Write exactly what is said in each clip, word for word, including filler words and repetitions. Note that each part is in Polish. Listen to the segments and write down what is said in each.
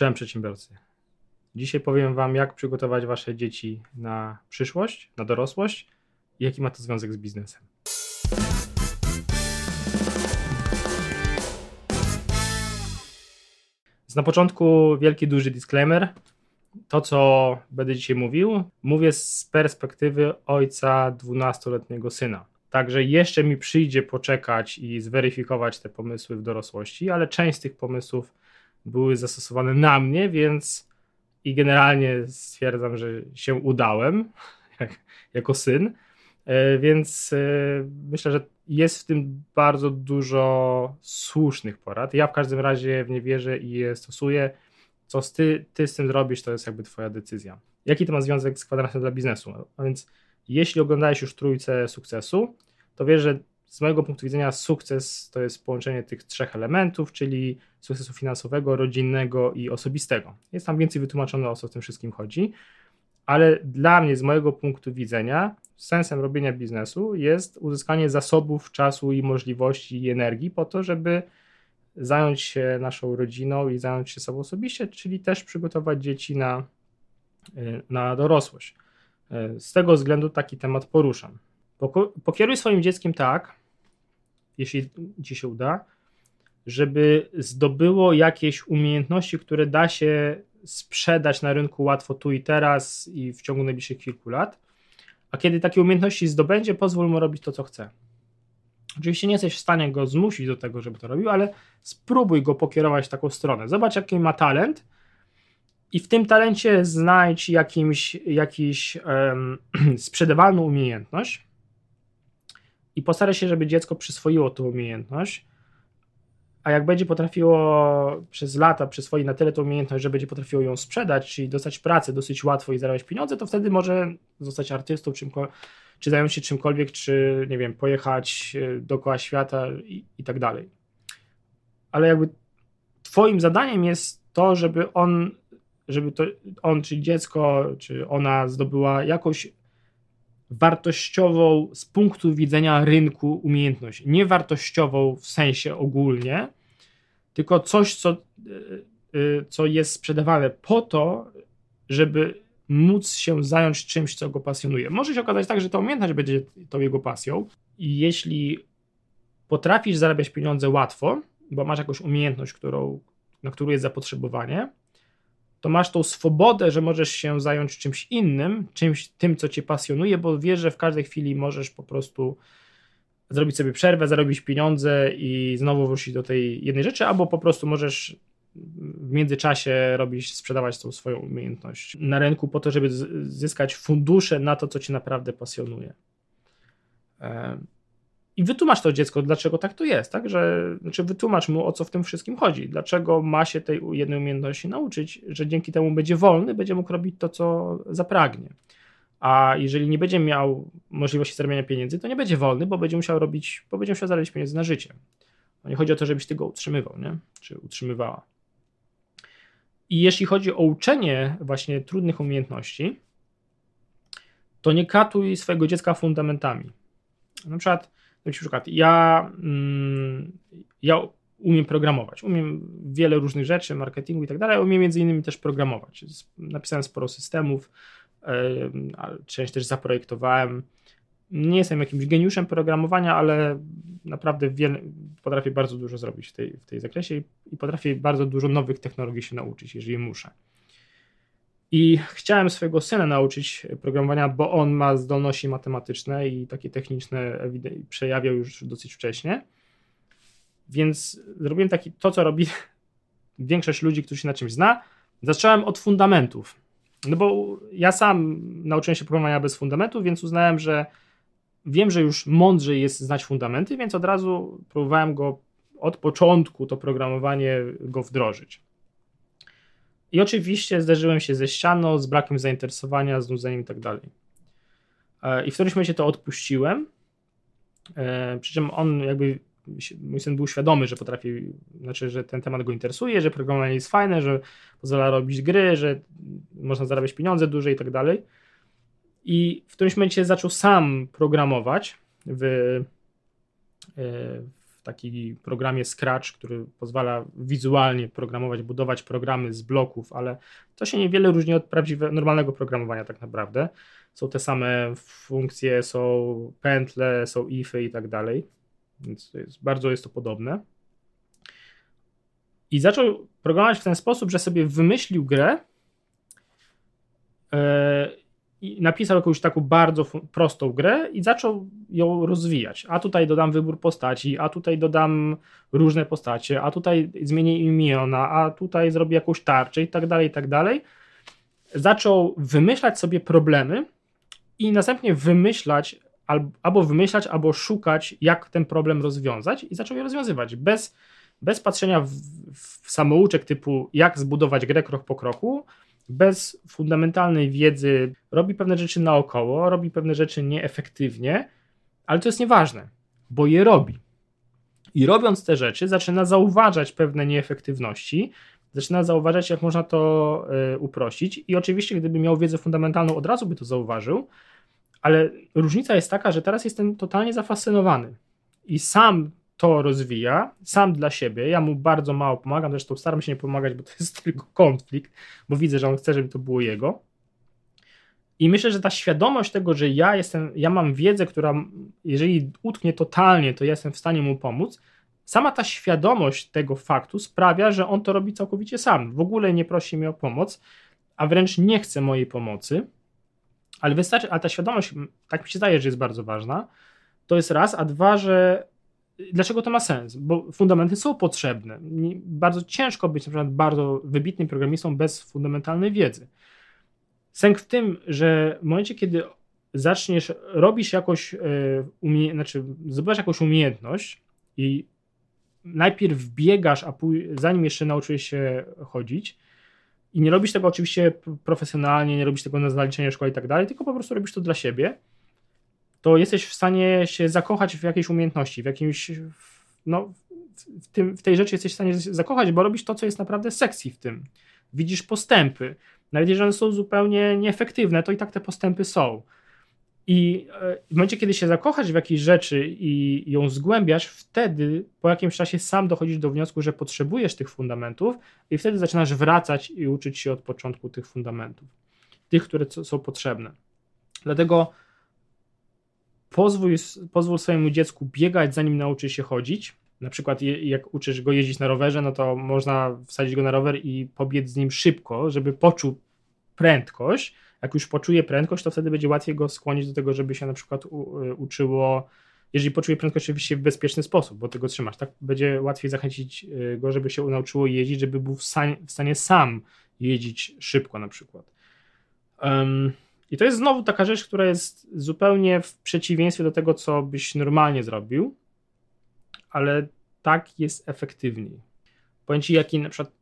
Czołem przedsiębiorcy. Dzisiaj powiem Wam, jak przygotować Wasze dzieci na przyszłość, na dorosłość i jaki ma to związek z biznesem. Na początku wielki, duży disclaimer. To, co będę dzisiaj mówił, mówię z perspektywy ojca dwunastoletniego syna. Także jeszcze mi przyjdzie poczekać i zweryfikować te pomysły w dorosłości, ale część z tych pomysłów były zastosowane na mnie, więc i generalnie stwierdzam, że się udałem jak, jako syn, więc myślę, że jest w tym bardzo dużo słusznych porad. Ja w każdym razie w nie wierzę i je stosuję. Co ty, ty z tym zrobisz, to jest jakby twoja decyzja. Jaki to ma związek z kwadransem dla biznesu? A więc jeśli oglądałeś już Trójcę Sukcesu, to wiesz, że z mojego punktu widzenia sukces to jest połączenie tych trzech elementów, czyli sukcesu finansowego, rodzinnego i osobistego. Jest tam więcej wytłumaczone, o co w tym wszystkim chodzi, ale dla mnie, z mojego punktu widzenia, sensem robienia biznesu jest uzyskanie zasobów, czasu i możliwości i energii po to, żeby zająć się naszą rodziną i zająć się sobą osobiście, czyli też przygotować dzieci na, na dorosłość. Z tego względu taki temat poruszam. Pokieruj swoim dzieckiem tak, jeśli ci się uda, żeby zdobyło jakieś umiejętności, które da się sprzedać na rynku łatwo tu i teraz i w ciągu najbliższych kilku lat, a kiedy takie umiejętności zdobędzie, pozwól mu robić to, co chce. Oczywiście nie jesteś w stanie go zmusić do tego, żeby to robił, ale spróbuj go pokierować w taką stronę. Zobacz, jaki ma talent i w tym talencie znajdź jakimś, jakiś um, sprzedawalną umiejętność i postaraj się, żeby dziecko przyswoiło tą umiejętność, a jak będzie potrafiło przez lata przyswoić na tyle tą umiejętność, że będzie potrafiło ją sprzedać, czyli dostać pracę dosyć łatwo i zarabiać pieniądze, to wtedy może zostać artystą, czymkolwiek, czy zająć się czymkolwiek, czy nie wiem, pojechać dookoła świata i, i tak dalej. Ale jakby twoim zadaniem jest to, żeby on, żeby to on, czy dziecko, czy ona zdobyła jakąś wartościową z punktu widzenia rynku umiejętność. Nie wartościową w sensie ogólnie, tylko coś, co, co jest sprzedawane po to, żeby móc się zająć czymś, co go pasjonuje. Może się okazać tak, że ta umiejętność będzie tą jego pasją i jeśli potrafisz zarabiać pieniądze łatwo, bo masz jakąś umiejętność, którą, na którą jest zapotrzebowanie, to masz tą swobodę, że możesz się zająć czymś innym, czymś tym, co cię pasjonuje, bo wiesz, że w każdej chwili możesz po prostu zrobić sobie przerwę, zarobić pieniądze i znowu wrócić do tej jednej rzeczy, albo po prostu możesz w międzyczasie robić, sprzedawać tą swoją umiejętność na rynku po to, żeby zyskać fundusze na to, co cię naprawdę pasjonuje. I wytłumacz to dziecko, dlaczego tak to jest, tak? Że, znaczy wytłumacz mu, o co w tym wszystkim chodzi, dlaczego ma się tej jednej umiejętności nauczyć, że dzięki temu będzie wolny, będzie mógł robić to, co zapragnie. A jeżeli nie będzie miał możliwości zarabiania pieniędzy, to nie będzie wolny, bo będzie musiał robić, bo będzie musiał zarabiać pieniędzy na życie. No nie chodzi o to, żebyś ty go utrzymywał, nie? Czy utrzymywała. I jeśli chodzi o uczenie właśnie trudnych umiejętności, to nie katuj swojego dziecka fundamentami. Na przykład Na przykład ja, ja umiem programować, umiem wiele różnych rzeczy, marketingu i tak dalej, umiem między innymi też programować. Napisałem sporo systemów, część też zaprojektowałem. Nie jestem jakimś geniuszem programowania, ale naprawdę wiele, potrafię bardzo dużo zrobić w tej, w tej zakresie i potrafię bardzo dużo nowych technologii się nauczyć, jeżeli muszę. I chciałem swojego syna nauczyć programowania, bo on ma zdolności matematyczne i takie techniczne przejawiał już dosyć wcześnie. Więc zrobiłem taki, to, co robi większość ludzi, którzy się na czymś zna. Zacząłem od fundamentów. No bo ja sam nauczyłem się programowania bez fundamentów, więc uznałem, że wiem, że już mądrzej jest znać fundamenty, więc od razu próbowałem go od początku to programowanie go wdrożyć. I oczywiście zderzyłem się ze ścianą, z brakiem zainteresowania, znudzeniem i tak dalej. I w którymś momencie to odpuściłem, przy czym on jakby, mój syn był świadomy, że potrafi, znaczy, że ten temat go interesuje, że programowanie jest fajne, że pozwala robić gry, że można zarabiać pieniądze duże i tak dalej. I w którymś momencie zaczął sam programować w, w w takim programie Scratch, który pozwala wizualnie programować, budować programy z bloków, ale to się niewiele różni od prawdziwego, normalnego programowania tak naprawdę. Są te same funkcje, są pętle, są ify i tak dalej, więc jest, bardzo jest to podobne. I zaczął programować w ten sposób, że sobie wymyślił grę yy, i napisał jakąś taką bardzo f- prostą grę i zaczął ją rozwijać. A tutaj dodam wybór postaci, a tutaj dodam różne postacie, a tutaj zmienię imiona, a tutaj zrobię jakąś tarczę i tak dalej, i tak dalej. Zaczął wymyślać sobie problemy i następnie wymyślać albo, albo wymyślać, albo szukać, jak ten problem rozwiązać i zaczął je rozwiązywać bez Bez patrzenia w, w samouczek typu jak zbudować grę krok po kroku, bez fundamentalnej wiedzy, robi pewne rzeczy naokoło, robi pewne rzeczy nieefektywnie, ale to jest nieważne, bo je robi. I robiąc te rzeczy zaczyna zauważać pewne nieefektywności, zaczyna zauważać, jak można to y, uprościć i oczywiście gdyby miał wiedzę fundamentalną, od razu by to zauważył, ale różnica jest taka, że teraz jestem totalnie zafascynowany i sam to rozwija, sam dla siebie, ja mu bardzo mało pomagam, zresztą staram się nie pomagać, bo to jest tylko konflikt, bo widzę, że on chce, żeby to było jego. I myślę, że ta świadomość tego, że ja jestem, ja mam wiedzę, która jeżeli utknie totalnie, to ja jestem w stanie mu pomóc, sama ta świadomość tego faktu sprawia, że on to robi całkowicie sam, w ogóle nie prosi mnie o pomoc, a wręcz nie chce mojej pomocy, ale wystarczy, ale ta świadomość, tak mi się zdaje, że jest bardzo ważna, to jest raz, a dwa, że dlaczego to ma sens? Bo fundamenty są potrzebne. Bardzo ciężko być na przykład bardzo wybitnym programistą bez fundamentalnej wiedzy. Sęk w tym, że w momencie, kiedy zaczniesz, robisz jakąś, umie- znaczy zdobywasz jakąś umiejętność i najpierw biegasz, a pój- zanim jeszcze nauczyłeś się chodzić i nie robisz tego oczywiście profesjonalnie, nie robisz tego na zaliczenie szkoły i tak dalej, tylko po prostu robisz to dla siebie, to jesteś w stanie się zakochać w jakiejś umiejętności, w jakimś, no, w, tym, w tej rzeczy jesteś w stanie się zakochać, bo robisz to, co jest naprawdę sexy w tym. Widzisz postępy. Nawet jeżeli one są zupełnie nieefektywne, to i tak te postępy są. I w momencie, kiedy się zakochasz w jakiejś rzeczy i ją zgłębiasz, wtedy po jakimś czasie sam dochodzisz do wniosku, że potrzebujesz tych fundamentów i wtedy zaczynasz wracać i uczyć się od początku tych fundamentów. Tych, które są potrzebne. Dlatego Pozwól, pozwól swojemu dziecku biegać, zanim nauczy się chodzić. Na przykład je, jak uczysz go jeździć na rowerze, no to można wsadzić go na rower i pobiec z nim szybko, żeby poczuł prędkość. Jak już poczuje prędkość, to wtedy będzie łatwiej go skłonić do tego, żeby się na przykład u, uczyło, jeżeli poczuje prędkość oczywiście w bezpieczny sposób, bo tego trzymasz, tak? Będzie łatwiej zachęcić go, żeby się nauczyło jeździć, żeby był w stanie, w stanie sam jeździć szybko na przykład. Um, I to jest znowu taka rzecz, która jest zupełnie w przeciwieństwie do tego, co byś normalnie zrobił, ale tak jest efektywniej. Powiem ci, jaki na przykład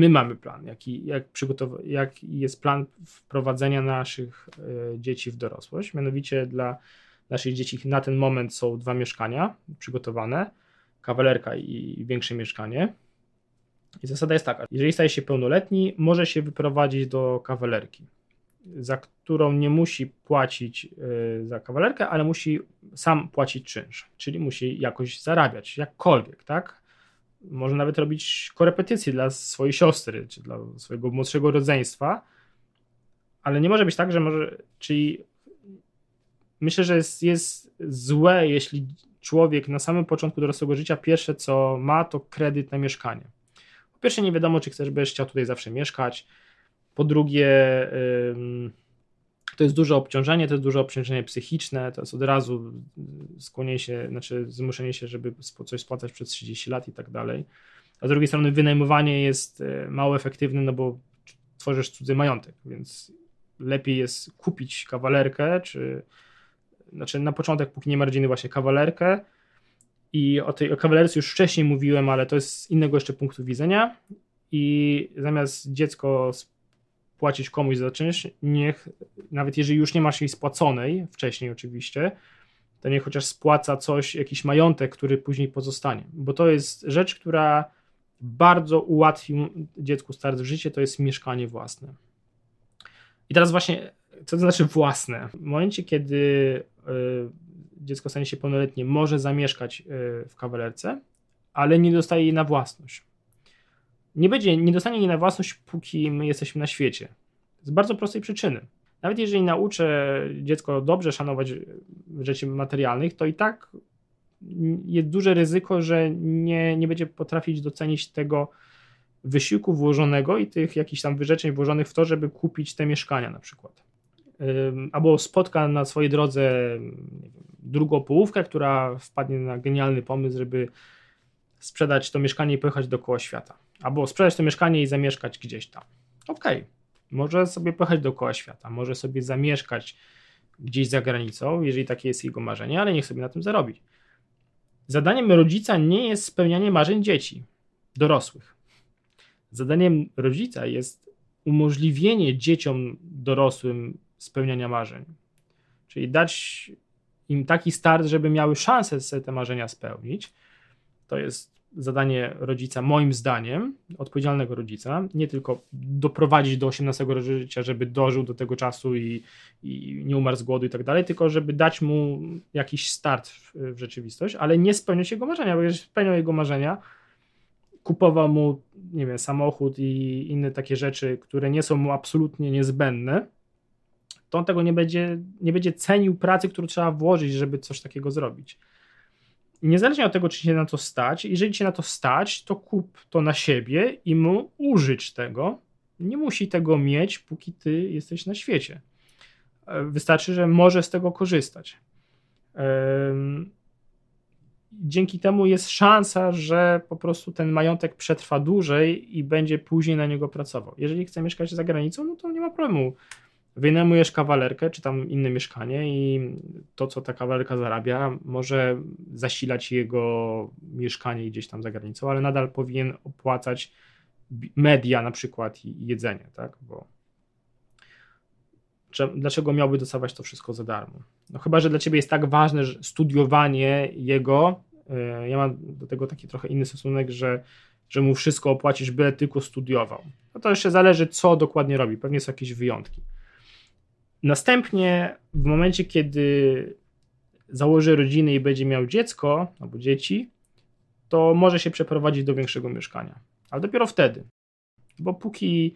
my mamy plan, jaki jak przygotow- jak jest plan wprowadzenia naszych y, dzieci w dorosłość. Mianowicie dla naszych dzieci na ten moment są dwa mieszkania przygotowane, kawalerka i, i większe mieszkanie. I zasada jest taka, jeżeli staje się pełnoletni, może się wyprowadzić do kawalerki, za którą nie musi płacić y, za kawalerkę, ale musi sam płacić czynsz, czyli musi jakoś zarabiać, jakkolwiek, tak? Może nawet robić korepetycje dla swojej siostry, czy dla swojego młodszego rodzeństwa, ale nie może być tak, że może, czyli myślę, że jest, jest złe, jeśli człowiek na samym początku dorosłego życia pierwsze co ma, to kredyt na mieszkanie. Po pierwsze, nie wiadomo, czy chcesz, będziesz chciał tutaj zawsze mieszkać. Po drugie, to jest duże obciążenie, to jest duże obciążenie psychiczne, to jest od razu skłonienie się, znaczy zmuszenie się, żeby coś spłacać przez trzydzieści lat i tak dalej. A z drugiej strony wynajmowanie jest mało efektywne, no bo tworzysz cudzy majątek, więc lepiej jest kupić kawalerkę, czy znaczy na początek, póki nie ma rodziny, właśnie kawalerkę. I o tej o kawalerce już wcześniej mówiłem, ale to jest z innego jeszcze punktu widzenia i zamiast dziecko płacić komuś za czynsz, niech, nawet jeżeli już nie masz jej spłaconej, wcześniej oczywiście, to niech chociaż spłaca coś, jakiś majątek, który później pozostanie, bo to jest rzecz, która bardzo ułatwi dziecku start w życie, to jest mieszkanie własne. I teraz właśnie, co to znaczy własne? W momencie, kiedy... Yy, dziecko w sensie pełnoletnie może zamieszkać w kawalerce, ale nie dostaje jej na własność. Nie będzie, nie dostanie jej na własność, póki my jesteśmy na świecie. Z bardzo prostej przyczyny. Nawet jeżeli nauczę dziecko dobrze szanować rzeczy materialnych, to i tak jest duże ryzyko, że nie, nie będzie potrafić docenić tego wysiłku włożonego i tych jakichś tam wyrzeczeń włożonych w to, żeby kupić te mieszkania na przykład. Albo spotka na swojej drodze drugą połówkę, która wpadnie na genialny pomysł, żeby sprzedać to mieszkanie i pojechać dookoła świata. Albo sprzedać to mieszkanie i zamieszkać gdzieś tam. Okej, okay. Może sobie pojechać dookoła świata, może sobie zamieszkać gdzieś za granicą, jeżeli takie jest jego marzenie, ale niech sobie na tym zarobi. Zadaniem rodzica nie jest spełnianie marzeń dzieci, dorosłych. Zadaniem rodzica jest umożliwienie dzieciom dorosłym spełniania marzeń. Czyli dać im taki start, żeby miały szansę sobie te marzenia spełnić. To jest zadanie rodzica, moim zdaniem, odpowiedzialnego rodzica. Nie tylko doprowadzić do osiemnastego roku życia, żeby dożył do tego czasu i, i nie umarł z głodu i tak dalej, tylko żeby dać mu jakiś start w, w rzeczywistość, ale nie spełniać jego marzenia, bo jeżeli spełniał jego marzenia, kupował mu, nie wiem, samochód i inne takie rzeczy, które nie są mu absolutnie niezbędne, to on tego nie będzie, nie będzie cenił pracy, którą trzeba włożyć, żeby coś takiego zrobić. I niezależnie od tego, czy się na to stać, jeżeli cię na to stać, to kup to na siebie i mu użycz tego. Nie musi tego mieć, póki ty jesteś na świecie. Wystarczy, że może z tego korzystać. Dzięki temu jest szansa, że po prostu ten majątek przetrwa dłużej i będzie później na niego pracował. Jeżeli chce mieszkać za granicą, no to nie ma problemu. Wynajmujesz kawalerkę, czy tam inne mieszkanie i to, co ta kawalerka zarabia, może zasilać jego mieszkanie gdzieś tam za granicą, ale nadal powinien opłacać media na przykład i jedzenie, tak? Bo dlaczego miałby dostawać to wszystko za darmo? No chyba, że dla ciebie jest tak ważne że studiowanie jego. Ja mam do tego taki trochę inny stosunek, że że mu wszystko opłacisz, byle tylko studiował. No to jeszcze zależy, co dokładnie robi. Pewnie są jakieś wyjątki. Następnie w momencie, kiedy założy rodzinę i będzie miał dziecko albo dzieci, to może się przeprowadzić do większego mieszkania. Ale dopiero wtedy. Bo póki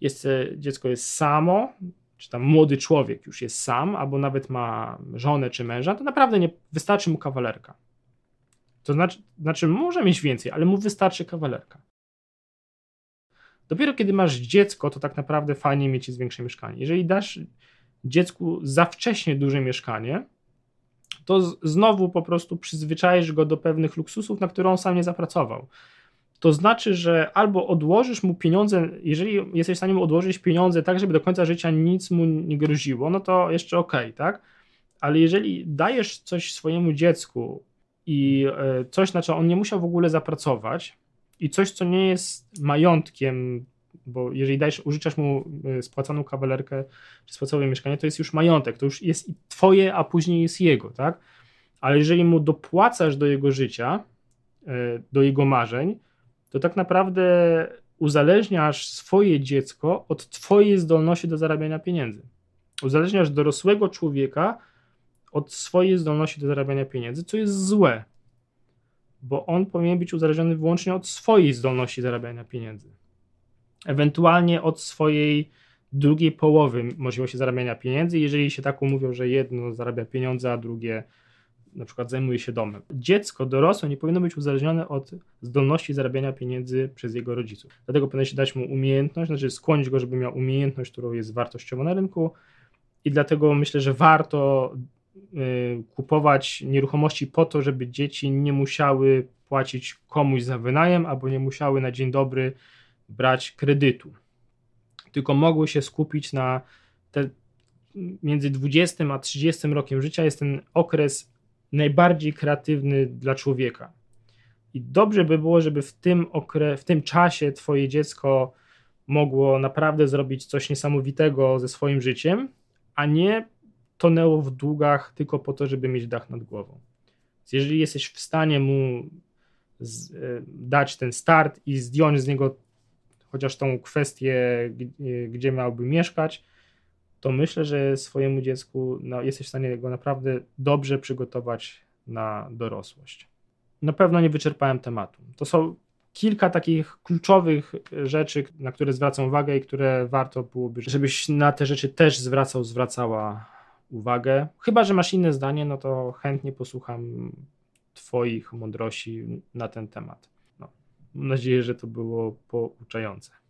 jest, dziecko jest samo, czy tam młody człowiek już jest sam, albo nawet ma żonę czy męża, to naprawdę nie wystarczy mu kawalerka. To znaczy, znaczy może mieć więcej, ale mu wystarczy kawalerka. Dopiero kiedy masz dziecko, to tak naprawdę fajnie mieć jest większe mieszkanie. Jeżeli dasz dziecku za wcześnie duże mieszkanie, to z, znowu po prostu przyzwyczaisz go do pewnych luksusów, na które on sam nie zapracował. To znaczy, że albo odłożysz mu pieniądze, jeżeli jesteś w stanie mu odłożyć pieniądze tak, żeby do końca życia nic mu nie groziło, no to jeszcze okej, okay, tak? Ale jeżeli dajesz coś swojemu dziecku i coś, na co on nie musiał w ogóle zapracować i coś, co nie jest majątkiem, bo jeżeli dajesz, użyczasz mu spłacaną kawalerkę czy spłacone mieszkanie, to jest już majątek, to już jest i twoje, a później jest jego, tak? Ale jeżeli mu dopłacasz do jego życia, do jego marzeń, to tak naprawdę uzależniasz swoje dziecko od twojej zdolności do zarabiania pieniędzy. Uzależniasz dorosłego człowieka od swojej zdolności do zarabiania pieniędzy, co jest złe, bo on powinien być uzależniony wyłącznie od swojej zdolności zarabiania pieniędzy. Ewentualnie od swojej drugiej połowy możliwości zarabiania pieniędzy, jeżeli się tak umówią, że jedno zarabia pieniądze, a drugie na przykład zajmuje się domem. Dziecko dorosłe nie powinno być uzależnione od zdolności zarabiania pieniędzy przez jego rodziców. Dlatego powinno się dać mu umiejętność, znaczy skłonić go, żeby miał umiejętność, którą jest wartościowa na rynku i dlatego myślę, że warto kupować nieruchomości po to, żeby dzieci nie musiały płacić komuś za wynajem albo nie musiały na dzień dobry brać kredytu, tylko mogły się skupić na te, między dwudziestym a trzydziestym rokiem życia jest ten okres najbardziej kreatywny dla człowieka i dobrze by było, żeby w tym, okre, w tym czasie twoje dziecko mogło naprawdę zrobić coś niesamowitego ze swoim życiem, a nie tonęło w długach tylko po to, żeby mieć dach nad głową. Więc jeżeli jesteś w stanie mu z, y, dać ten start i zdjąć z niego chociaż tą kwestię, g- gdzie miałby mieszkać, to myślę, że swojemu dziecku no, jesteś w stanie go naprawdę dobrze przygotować na dorosłość. Na pewno nie wyczerpałem tematu. To są kilka takich kluczowych rzeczy, na które zwracam uwagę i które warto byłoby, żebyś na te rzeczy też zwracał, zwracała uwagę. Chyba że masz inne zdanie, no to chętnie posłucham twoich mądrości na ten temat. No, mam nadzieję, że to było pouczające.